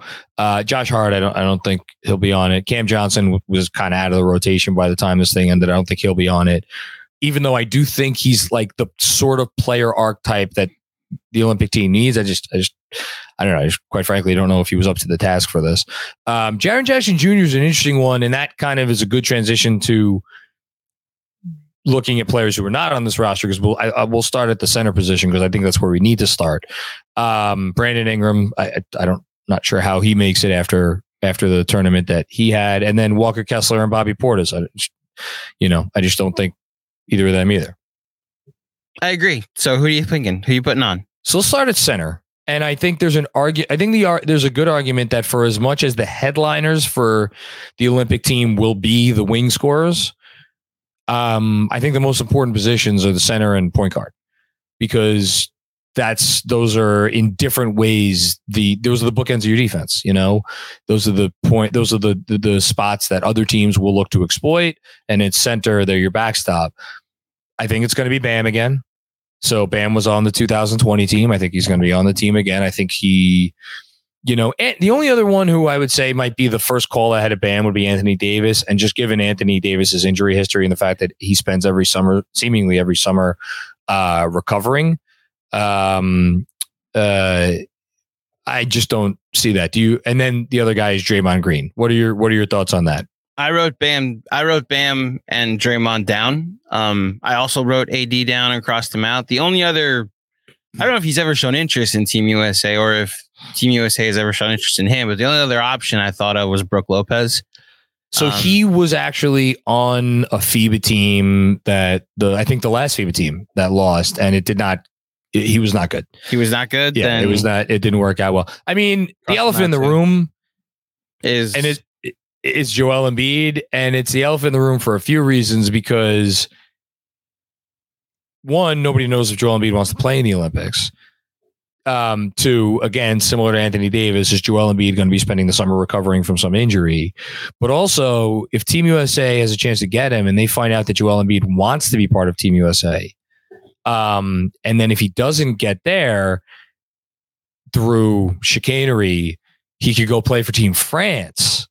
Josh Hart, I don't think he'll be on it. Cam Johnson was kind of out of the rotation by the time this thing ended. I don't think he'll be on it. Even though I do think he's like the sort of player archetype that the Olympic team needs. I don't know. I just, quite frankly, don't know if he was up to the task for this. Jaren Jackson Jr. is an interesting one, and that kind of is a good transition to looking at players who are not on this roster, because we'll start at the center position because I think that's where we need to start. Brandon Ingram, not sure how he makes it after the tournament that he had, and then Walker Kessler and Bobby Portis. I just don't think either of them either. I agree. So who are you thinking? Who are you putting on? So let's start at center. And I think there's there's a good argument that for as much as the headliners for the Olympic team will be the wing scorers, I think the most important positions are the center and point guard, because those are in different ways. Those are the bookends of your defense. You know, those are the spots that other teams will look to exploit. And it's center. They're your backstop. I think it's going to be Bam again. So Bam was on the 2020 team. I think he's going to be on the team again. I think and the only other one who I would say might be the first call ahead of Bam would be Anthony Davis. And just given Anthony Davis's injury history and the fact that he spends seemingly every summer, recovering, I just don't see that. Do you? And then the other guy is Draymond Green. What are your thoughts on that? I wrote Bam and Draymond down. I also wrote AD down and crossed him out. The only other, I don't know if he's ever shown interest in Team USA or if Team USA has ever shown interest in him, but the only other option I thought of was Brooke Lopez. So he was actually on a FIBA team I think the last FIBA team that lost, and he was not good. He was not good. Yeah, it didn't work out well. I mean, the elephant in the room is Joel Embiid, and it's the elephant in the room for a few reasons, because one, nobody knows if Joel Embiid wants to play in the Olympics. Two, again, similar to Anthony Davis, is Joel Embiid going to be spending the summer recovering from some injury? But also, if Team USA has a chance to get him and they find out that Joel Embiid wants to be part of Team USA, and then if he doesn't get there through chicanery, he could go play for Team France.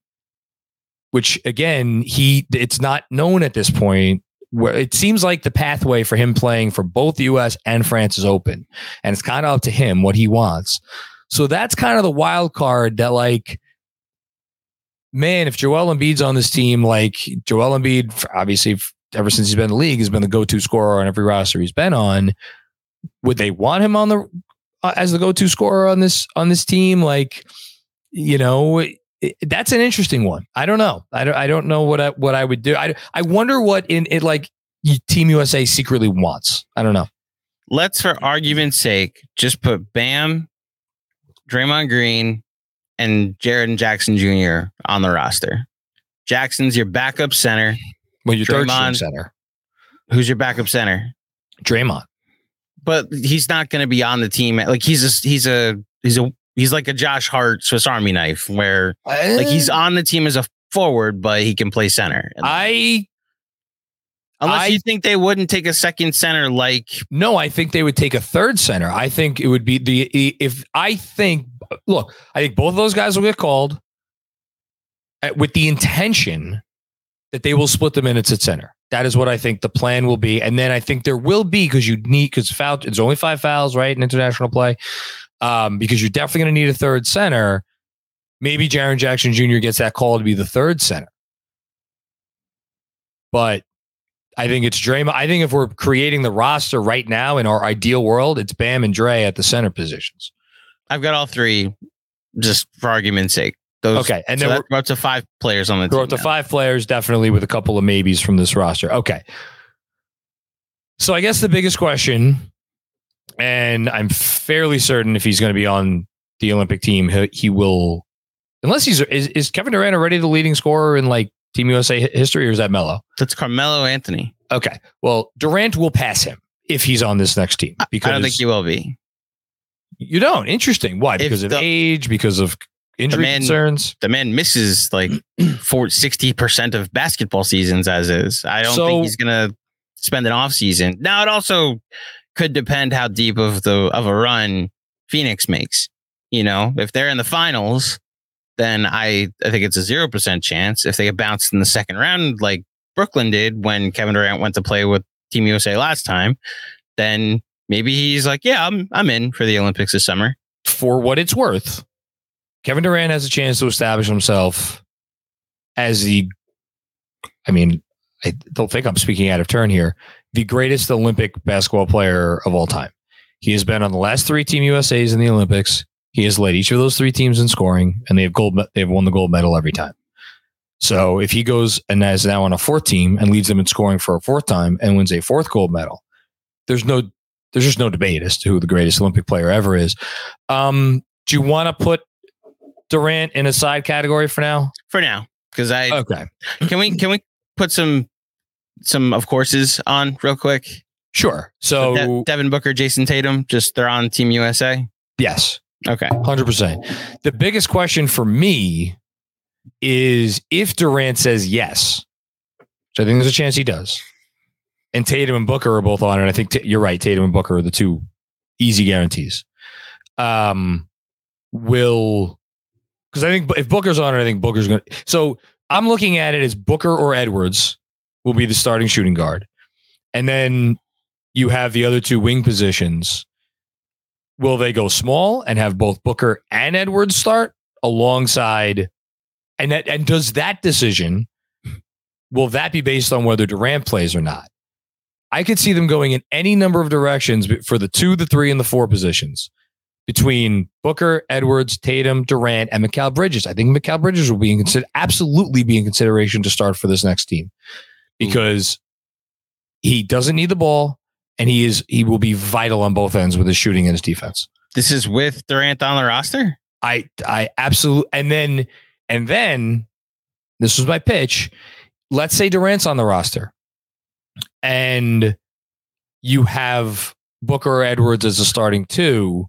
Which again, it's not known at this point. Where it seems like the pathway for him playing for both the U.S. and France is open, and it's kind of up to him what he wants. So that's kind of the wild card. That like, man, if Joel Embiid's on this team, like Joel Embiid, obviously ever since he's been in the league, has been the go-to scorer on every roster he's been on. Would they want him on as the go-to scorer on this team? Like, you know. That's an interesting one. I don't know. I don't know what I would do. I wonder what in it like Team USA secretly wants. I don't know. Let's, for argument's sake, just put Bam, Draymond Green, and Jaren Jackson Jr. on the roster. Jackson's your backup center. Well, your third center. Who's your backup center? Draymond. But he's not going to be on the team. Like he's like a Josh Hart Swiss Army knife, where like he's on the team as a forward, but he can play center. Unless you think they wouldn't take a second center, like no, I think they would take a third center. I think it would be I think both of those guys will get called with the intention that they will split the minutes at center. That is what I think the plan will be, and then I think there will be because foul. It's only 5 fouls, right, in international play. Because you're definitely going to need a third center. Maybe Jaren Jackson Jr. gets that call to be the third center. But I think it's Draymond. I think if we're creating the roster right now in our ideal world, it's Bam and Dre at the center positions. I've got all three, just for argument's sake. Those, okay, and so then we're up to five players on the team. We're up to five players, definitely, with a couple of maybes from this roster. Okay. So I guess the biggest question, and I'm fairly certain if he's going to be on the Olympic team, he will, unless he's... Is Kevin Durant already the leading scorer in like Team USA history, or is that Melo? That's Carmelo Anthony. Okay. Well, Durant will pass him if he's on this next team. Because I don't think he will be. You don't? Interesting. Why? Because of age? Because of injury concerns? The man misses like 60% of basketball seasons as is. I don't think he's going to spend an off season. Now, it also could depend how deep of a run Phoenix makes. You know, if they're in the finals, then I think it's a 0% chance. If they get bounced in the second round, like Brooklyn did when Kevin Durant went to play with Team USA last time, then maybe he's like, yeah, I'm in for the Olympics this summer. For what it's worth, Kevin Durant has a chance to establish himself as the, I mean, I don't think I'm speaking out of turn here, the greatest Olympic basketball player of all time. He has been on the last three Team USAs in the Olympics. He has led each of those three teams in scoring, and they've won the gold medal every time. So if he goes and is now on a fourth team and leads them in scoring for a fourth time and wins a fourth gold medal, there's just no debate as to who the greatest Olympic player ever is. Do you want to put Durant in a side category for now? For now, because okay. Can we put some of courses on real quick? Sure. So Devin Booker, Jason Tatum, they're on Team USA. Yes. Okay. 100%. The biggest question for me is if Durant says yes, which I think there's a chance he does, and Tatum and Booker are both on it. I think you're right. Tatum and Booker are the two easy guarantees. Because I think if Booker's on it, I think Booker's going to... So I'm looking at it as Booker or Edwards will be the starting shooting guard. And then you have the other two wing positions. Will they go small and have both Booker and Edwards start alongside? And does that decision, will that be based on whether Durant plays or not? I could see them going in any number of directions for the 2, the 3, and the 4 positions between Booker, Edwards, Tatum, Durant, and Mikal Bridges. I think Mikal Bridges will be absolutely be in consideration to start for this next team because he doesn't need the ball. And he will be vital on both ends with his shooting and his defense. This is with Durant on the roster? I absolutely. And then this was my pitch. Let's say Durant's on the roster and you have Booker or Edwards as a starting 2.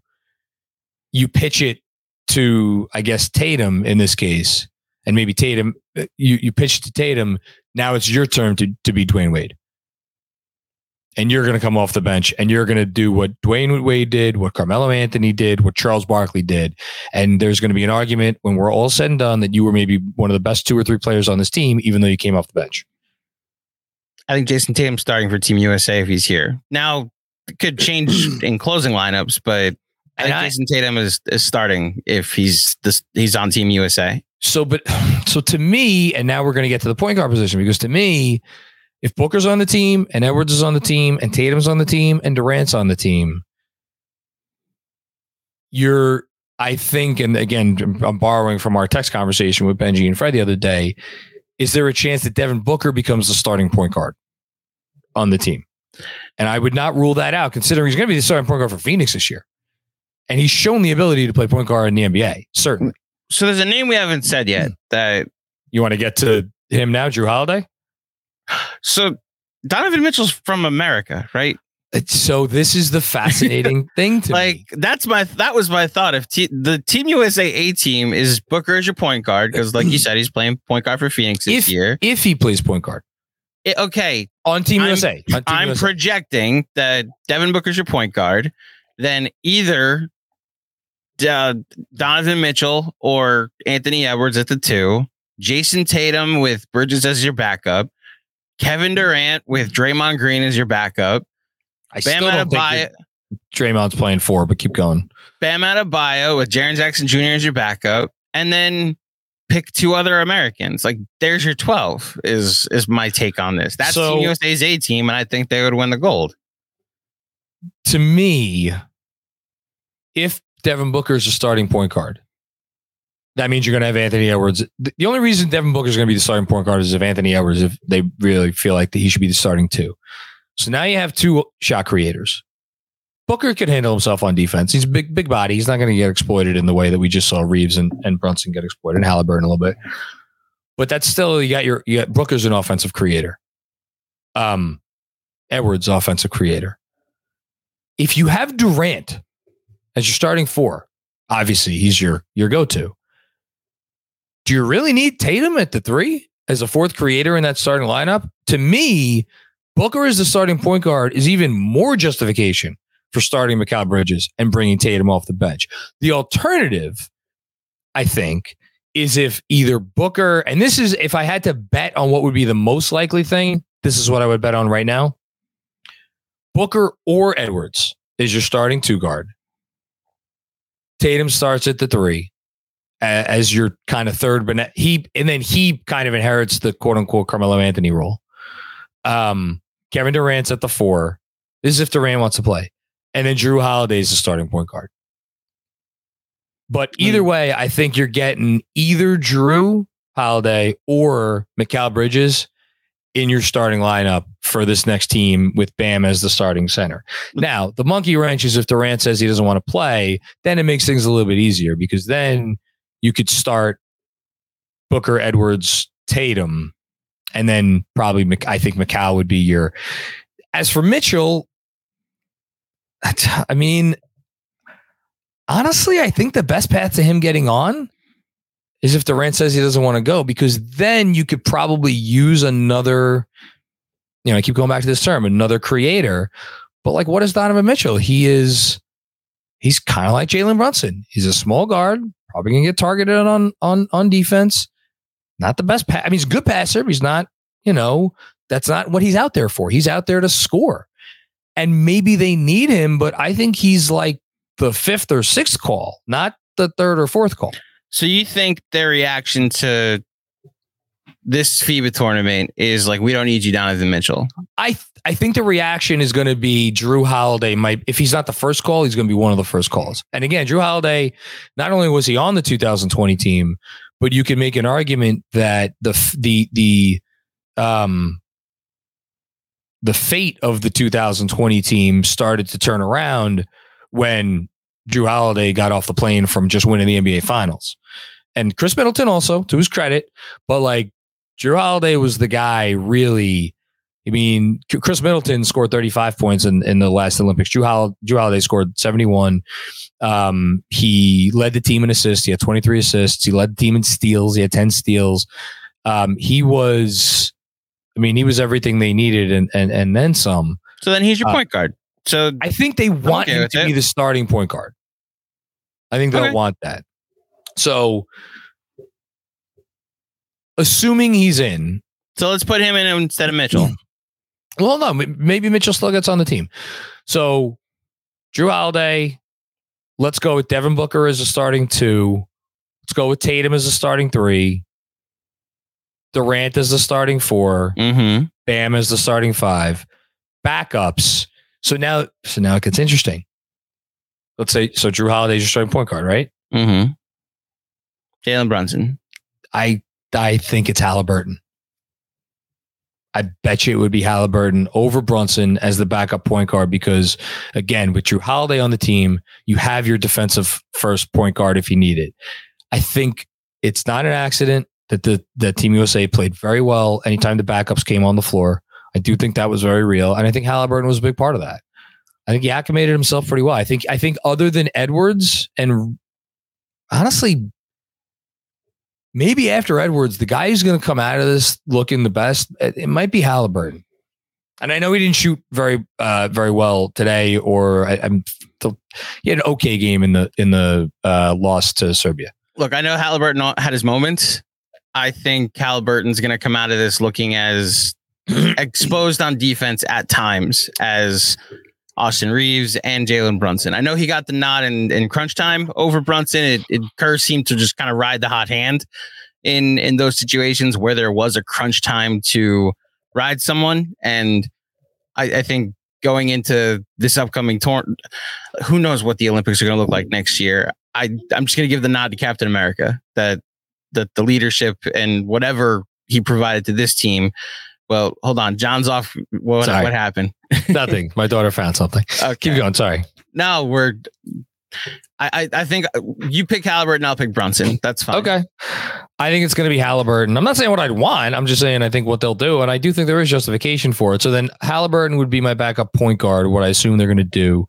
You pitch it to, I guess, Tatum in this case, and maybe Tatum, you pitch to Tatum. Now it's your turn to be Dwayne Wade. And you're going to come off the bench and you're going to do what Dwayne Wade did, what Carmelo Anthony did, what Charles Barkley did. And there's going to be an argument when we're all said and done that you were maybe one of the best 2 or 3 players on this team, even though you came off the bench. I think Jason Tatum's starting for Team USA if he's here. Now, it could change in closing lineups, but I think Jason Tatum is starting if he's on Team USA. So to me, and now we're going to get to the point guard position, because to me, if Booker's on the team and Edwards is on the team and Tatum's on the team and Durant's on the team, I think, and again, I'm borrowing from our text conversation with Benji and Fred the other day, is there a chance that Devin Booker becomes the starting point guard on the team? And I would not rule that out, considering he's going to be the starting point guard for Phoenix this year. And he's shown the ability to play point guard in the NBA, certainly. So there's a name we haven't said yet that... You want to get to him now, Jrue Holiday? So Donovan Mitchell's from America, right? So this is the fascinating thing to me. That was my thought. If the Team USA A team is Booker as your point guard, because like you said, he's playing point guard for Phoenix this year. If he plays point guard. On Team USA. I'm projecting that Devin Booker's your point guard. Then either Donovan Mitchell or Anthony Edwards at the 2. Jason Tatum with Bridges as your backup. Kevin Durant with Draymond Green as your backup. Bam Adebayo. Draymond's playing 4, but keep going. Bam Adebayo with Jaren Jackson Jr. as your backup. And then pick two other Americans. Like, there's your 12 is my take on this. That's Team USA's A team, and I think they would win the gold. To me, if Devin Booker is a starting point guard, that means you're going to have Anthony Edwards. The only reason Devin Booker is going to be the starting point guard is if Anthony Edwards, if they really feel like that he should be the starting two. So now you have two shot creators. Booker can handle himself on defense. He's a big body. He's not going to get exploited in the way that we just saw Reeves and Brunson get exploited, and Halliburton a little bit. But that's still, you got Booker's an offensive creator. Edwards, offensive creator. If you have Durant as your starting four, obviously he's your go-to. Do you really need Tatum at the three as a fourth creator in that starting lineup? To me, Booker as the starting point guard is even more justification for starting Mikal Bridges and bringing Tatum off the bench. The alternative, I think, is if either Booker, and this is, if I had to bet on what would be the most likely thing, this is what I would bet on right now. Booker or Edwards is your starting two guard. Tatum starts at the three as your kind of third, but he kind of inherits the quote unquote Carmelo Anthony role. Kevin Durant's at the four. This is if Durant wants to play. And then Jrue Holiday is the starting point guard. But either way, I think you're getting either Jrue Holiday or Mikal Bridges in your starting lineup for this next team with Bam as the starting center. Now, the monkey wrench is if Durant says he doesn't want to play, then it makes things a little bit easier because then you could start Booker, Edwards, Tatum, and then probably, I think Mikal would be your... As for Mitchell... I mean, honestly, I think the best path to him getting on is if Durant says he doesn't want to go, because then you could probably use another, I keep going back to this term, another creator. But like, what is Donovan Mitchell? He's kind of like Jalen Brunson. He's a small guard, probably going to get targeted on defense. Not the best pass. I mean, he's a good passer, but he's not, that's not what he's out there for. He's out there to score. And maybe they need him, but I think he's like the fifth or sixth call, not the third or fourth call. So you think their reaction to this FIBA tournament is like, we don't need you, Donovan Mitchell? I think the reaction is going to be Jrue Holiday. If he's not the first call, he's going to be one of the first calls. And again, Jrue Holiday, not only was he on the 2020 team, but you can make an argument that the fate of the 2020 team started to turn around when Jrue Holiday got off the plane from just winning the NBA Finals. And Chris Middleton also, to his credit, but like Jrue Holiday was the guy really. I mean, Chris Middleton scored 35 points in the last Olympics. Jrue Holiday scored 71. He led the team in assists. He had 23 assists. He led the team in steals. He had 10 steals. He was everything they needed and then some. So then he's your point guard. So I think they want him to be the starting point guard. I think they'll want that. So assuming he's in. So let's put him in instead of Mitchell. Well, no, maybe Mitchell still gets on the team. So Jrue Holiday, let's go with Devin Booker as a starting two. Let's go with Tatum as a starting three. Durant is the starting four. Mm-hmm. Bam is the starting five. Backups. So now it gets interesting. Let's say, so Jrue Holiday is your starting point guard, right? Mm-hmm. Jalen Brunson. I think it's Halliburton. I bet you it would be Halliburton over Brunson as the backup point guard because, again, with Jrue Holiday on the team, you have your defensive first point guard if you need it. I think it's not an accident that the Team USA played very well anytime the backups came on the floor. I do think that was very real. And I think Halliburton was a big part of that. I think he acclimated himself pretty well. I think other than Edwards, and honestly, maybe after Edwards, the guy who's going to come out of this looking the best, it might be Halliburton. And I know he didn't shoot very well today, or he had an okay game in the loss to Serbia. Look, I know Halliburton had his moments. I think Halliburton's going to come out of this looking as exposed on defense at times as Austin Reeves and Jalen Brunson. I know he got the nod in crunch time over Brunson. Kerr seemed to just kind of ride the hot hand. in those situations where there was a crunch time to ride someone. And I think going into this upcoming tournament, who knows what the Olympics are going to look like next year. I'm just going to give the nod to Captain America that the leadership and whatever he provided to this team. Well, hold on. John's off. What happened? Nothing. My daughter found something. Okay. Keep going. Sorry. No, I think you pick Halliburton. I'll pick Brunson. That's fine. Okay. I think it's going to be Halliburton. I'm not saying what I'd want. I'm just saying, I think what they'll do. And I do think there is justification for it. So then Halliburton would be my backup point guard. What I assume they're going to do.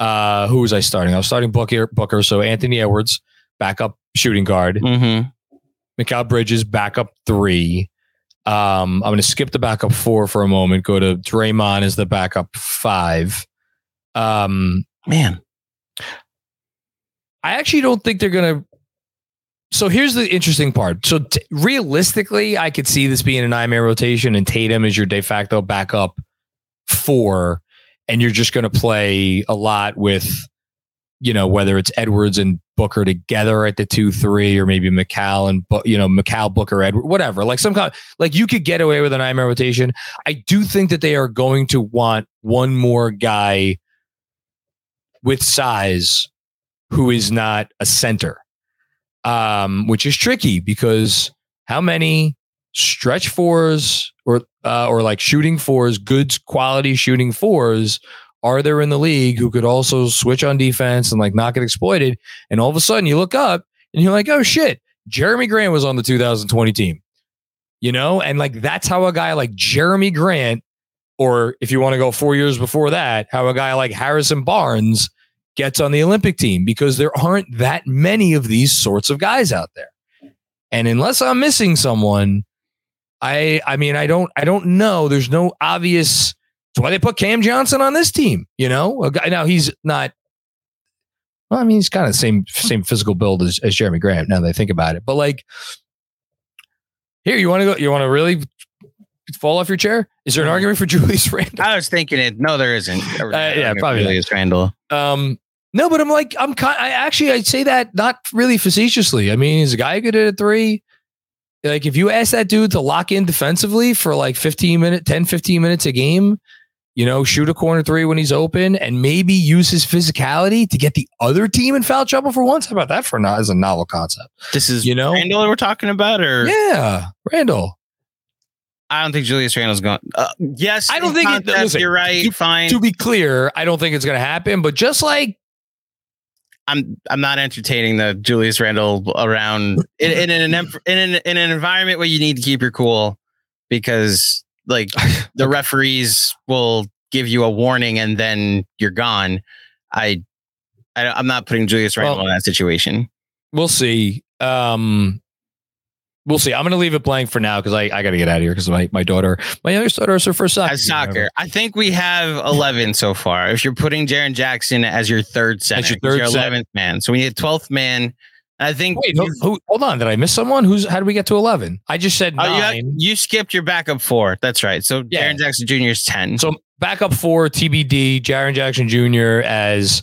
Who was I starting? I was starting Booker. So Anthony Edwards, backup shooting guard. Mm-hmm. Mikal Bridges, backup three. I'm going to skip the backup four for a moment. Go to Draymond as the backup five. Man, I actually don't think they're going to. So here's the interesting part. So realistically, I could see this being a 9-man rotation and Tatum is your de facto backup four. And you're just going to play a lot with, whether it's Edwards and Booker together at the 2-3, or maybe Mikal and Mikal, Booker, Edwards, whatever. Like some kind of, you could get away with a 9-man rotation. I do think that they are going to want one more guy with size who is not a center, which is tricky because how many stretch fours or like shooting fours, good quality shooting fours, are there in the league who could also switch on defense and not get exploited? And all of a sudden you look up and you're like, oh shit, Jeremy Grant was on the 2020 team, And that's how a guy like Jeremy Grant, or if you want to go 4 years before that, how a guy like Harrison Barnes gets on the Olympic team, because there aren't that many of these sorts of guys out there. And unless I'm missing someone, I don't know. There's no obvious. That's why they put Cam Johnson on this team, A guy, now he's not. Well, he's kind of the same physical build as Jeremy Grant, now that I think about it. But here, you want to go? You want to really fall off your chair? Is there an argument for Julius Randle? I was thinking it. No, there isn't. Yeah, probably Julius Randle. No, but I say that not really facetiously. He's a guy who could hit a three. If you ask that dude to lock in defensively for 10, 15 minutes a game, shoot a corner three when he's open and maybe use his physicality to get the other team in foul trouble for once. How about that as a novel concept? This is, Randle that we're talking about, or? Yeah, Randle. I don't think Julius Randle's going. Yes. I don't think you're right. Fine. To be clear, I don't think it's going to happen, but just I'm not entertaining the Julius Randle around in an environment where you need to keep your cool, because the referees will give you a warning and then you're gone. I'm not putting Julius Randle in that situation. We'll see. We'll see. I'm going to leave it blank for now because I got to get out of here because my youngest daughter is her first soccer. I think we have 11 so far. If you're putting Jaren Jackson as your third center, your 11th man. So we need a 12th man. I think. Wait, hold on. Did I miss someone? How did we get to 11? I just said 9. You skipped your backup four. That's right. So yeah. Jaren Jackson Jr. is 10. So backup four, TBD, Jaren Jackson Jr. as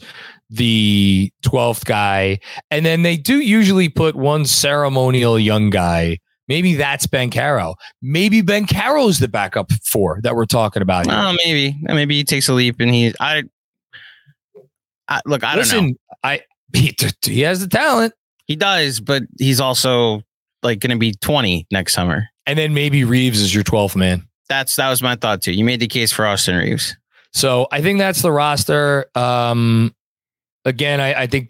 the 12th guy. And then they do usually put one ceremonial young guy. Maybe that's Ben Carroll. Maybe Ben Carroll is the backup four that we're talking about here. Oh, maybe. Maybe he takes a leap and I don't know. He has the talent. He does, but he's also going to be 20 next summer. And then maybe Reeves is your 12th man. That was my thought too. You made the case for Austin Reeves. So I think that's the roster. Again, I think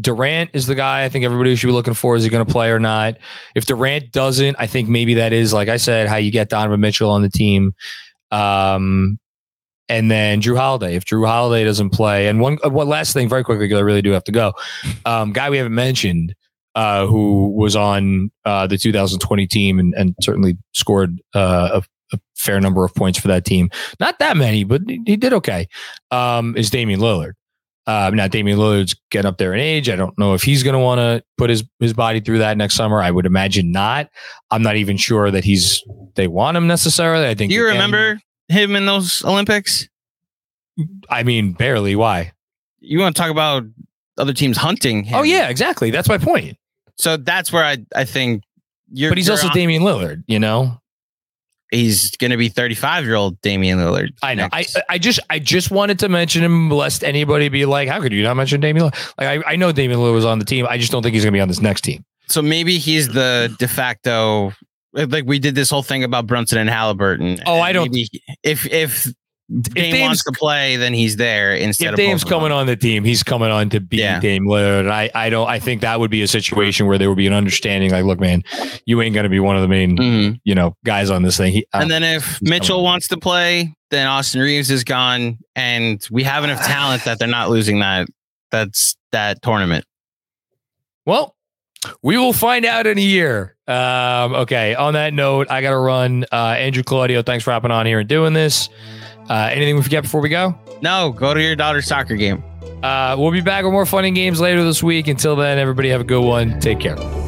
Durant is the guy I think everybody should be looking for. Is he going to play or not? If Durant doesn't, I think maybe that is, like I said, how you get Donovan Mitchell on the team. And then Jrue Holiday. If Jrue Holiday doesn't play, and one last thing very quickly because I really do have to go. Guy we haven't mentioned who was on the 2020 team and certainly scored a fair number of points for that team. Not that many, but he did okay. Is Damian Lillard. Now, Damian Lillard's getting up there in age. I don't know if he's going to want to put his body through that next summer. I would imagine not. I'm not even sure that they want him necessarily. I think. Do you remember him in those Olympics? Barely. Why? You want to talk about other teams hunting him? Oh, yeah, exactly. That's my point. So that's where I think But he's also Damian Lillard, you know? He's going to be 35-year-old Damian Lillard. I know. I just wanted to mention him, lest anybody be like, how could you not mention Damian Lillard? Like, I know Damian Lillard was on the team. I just don't think he's going to be on this next team. So maybe he's the de facto... Like, we did this whole thing about Brunson and Halliburton. Oh, I don't... If Dame wants to play, then he's there instead of... If Dame's coming on the team, he's coming on to be Dame Lillard. I think that would be a situation where there would be an understanding. Like, look, man, you ain't going to be one of the main, you know, guys on this thing. And then if Mitchell wants to play, then Austin Reeves is gone, and we have enough talent that they're not losing that tournament. Well, we will find out in a year. Okay. On that note, I got to run. Andrew Claudio, thanks for hopping on here and doing this. Anything we forget before we go? No, go to your daughter's soccer game. We'll be back with more fun and games later this week. Until then, everybody have a good one. Take care.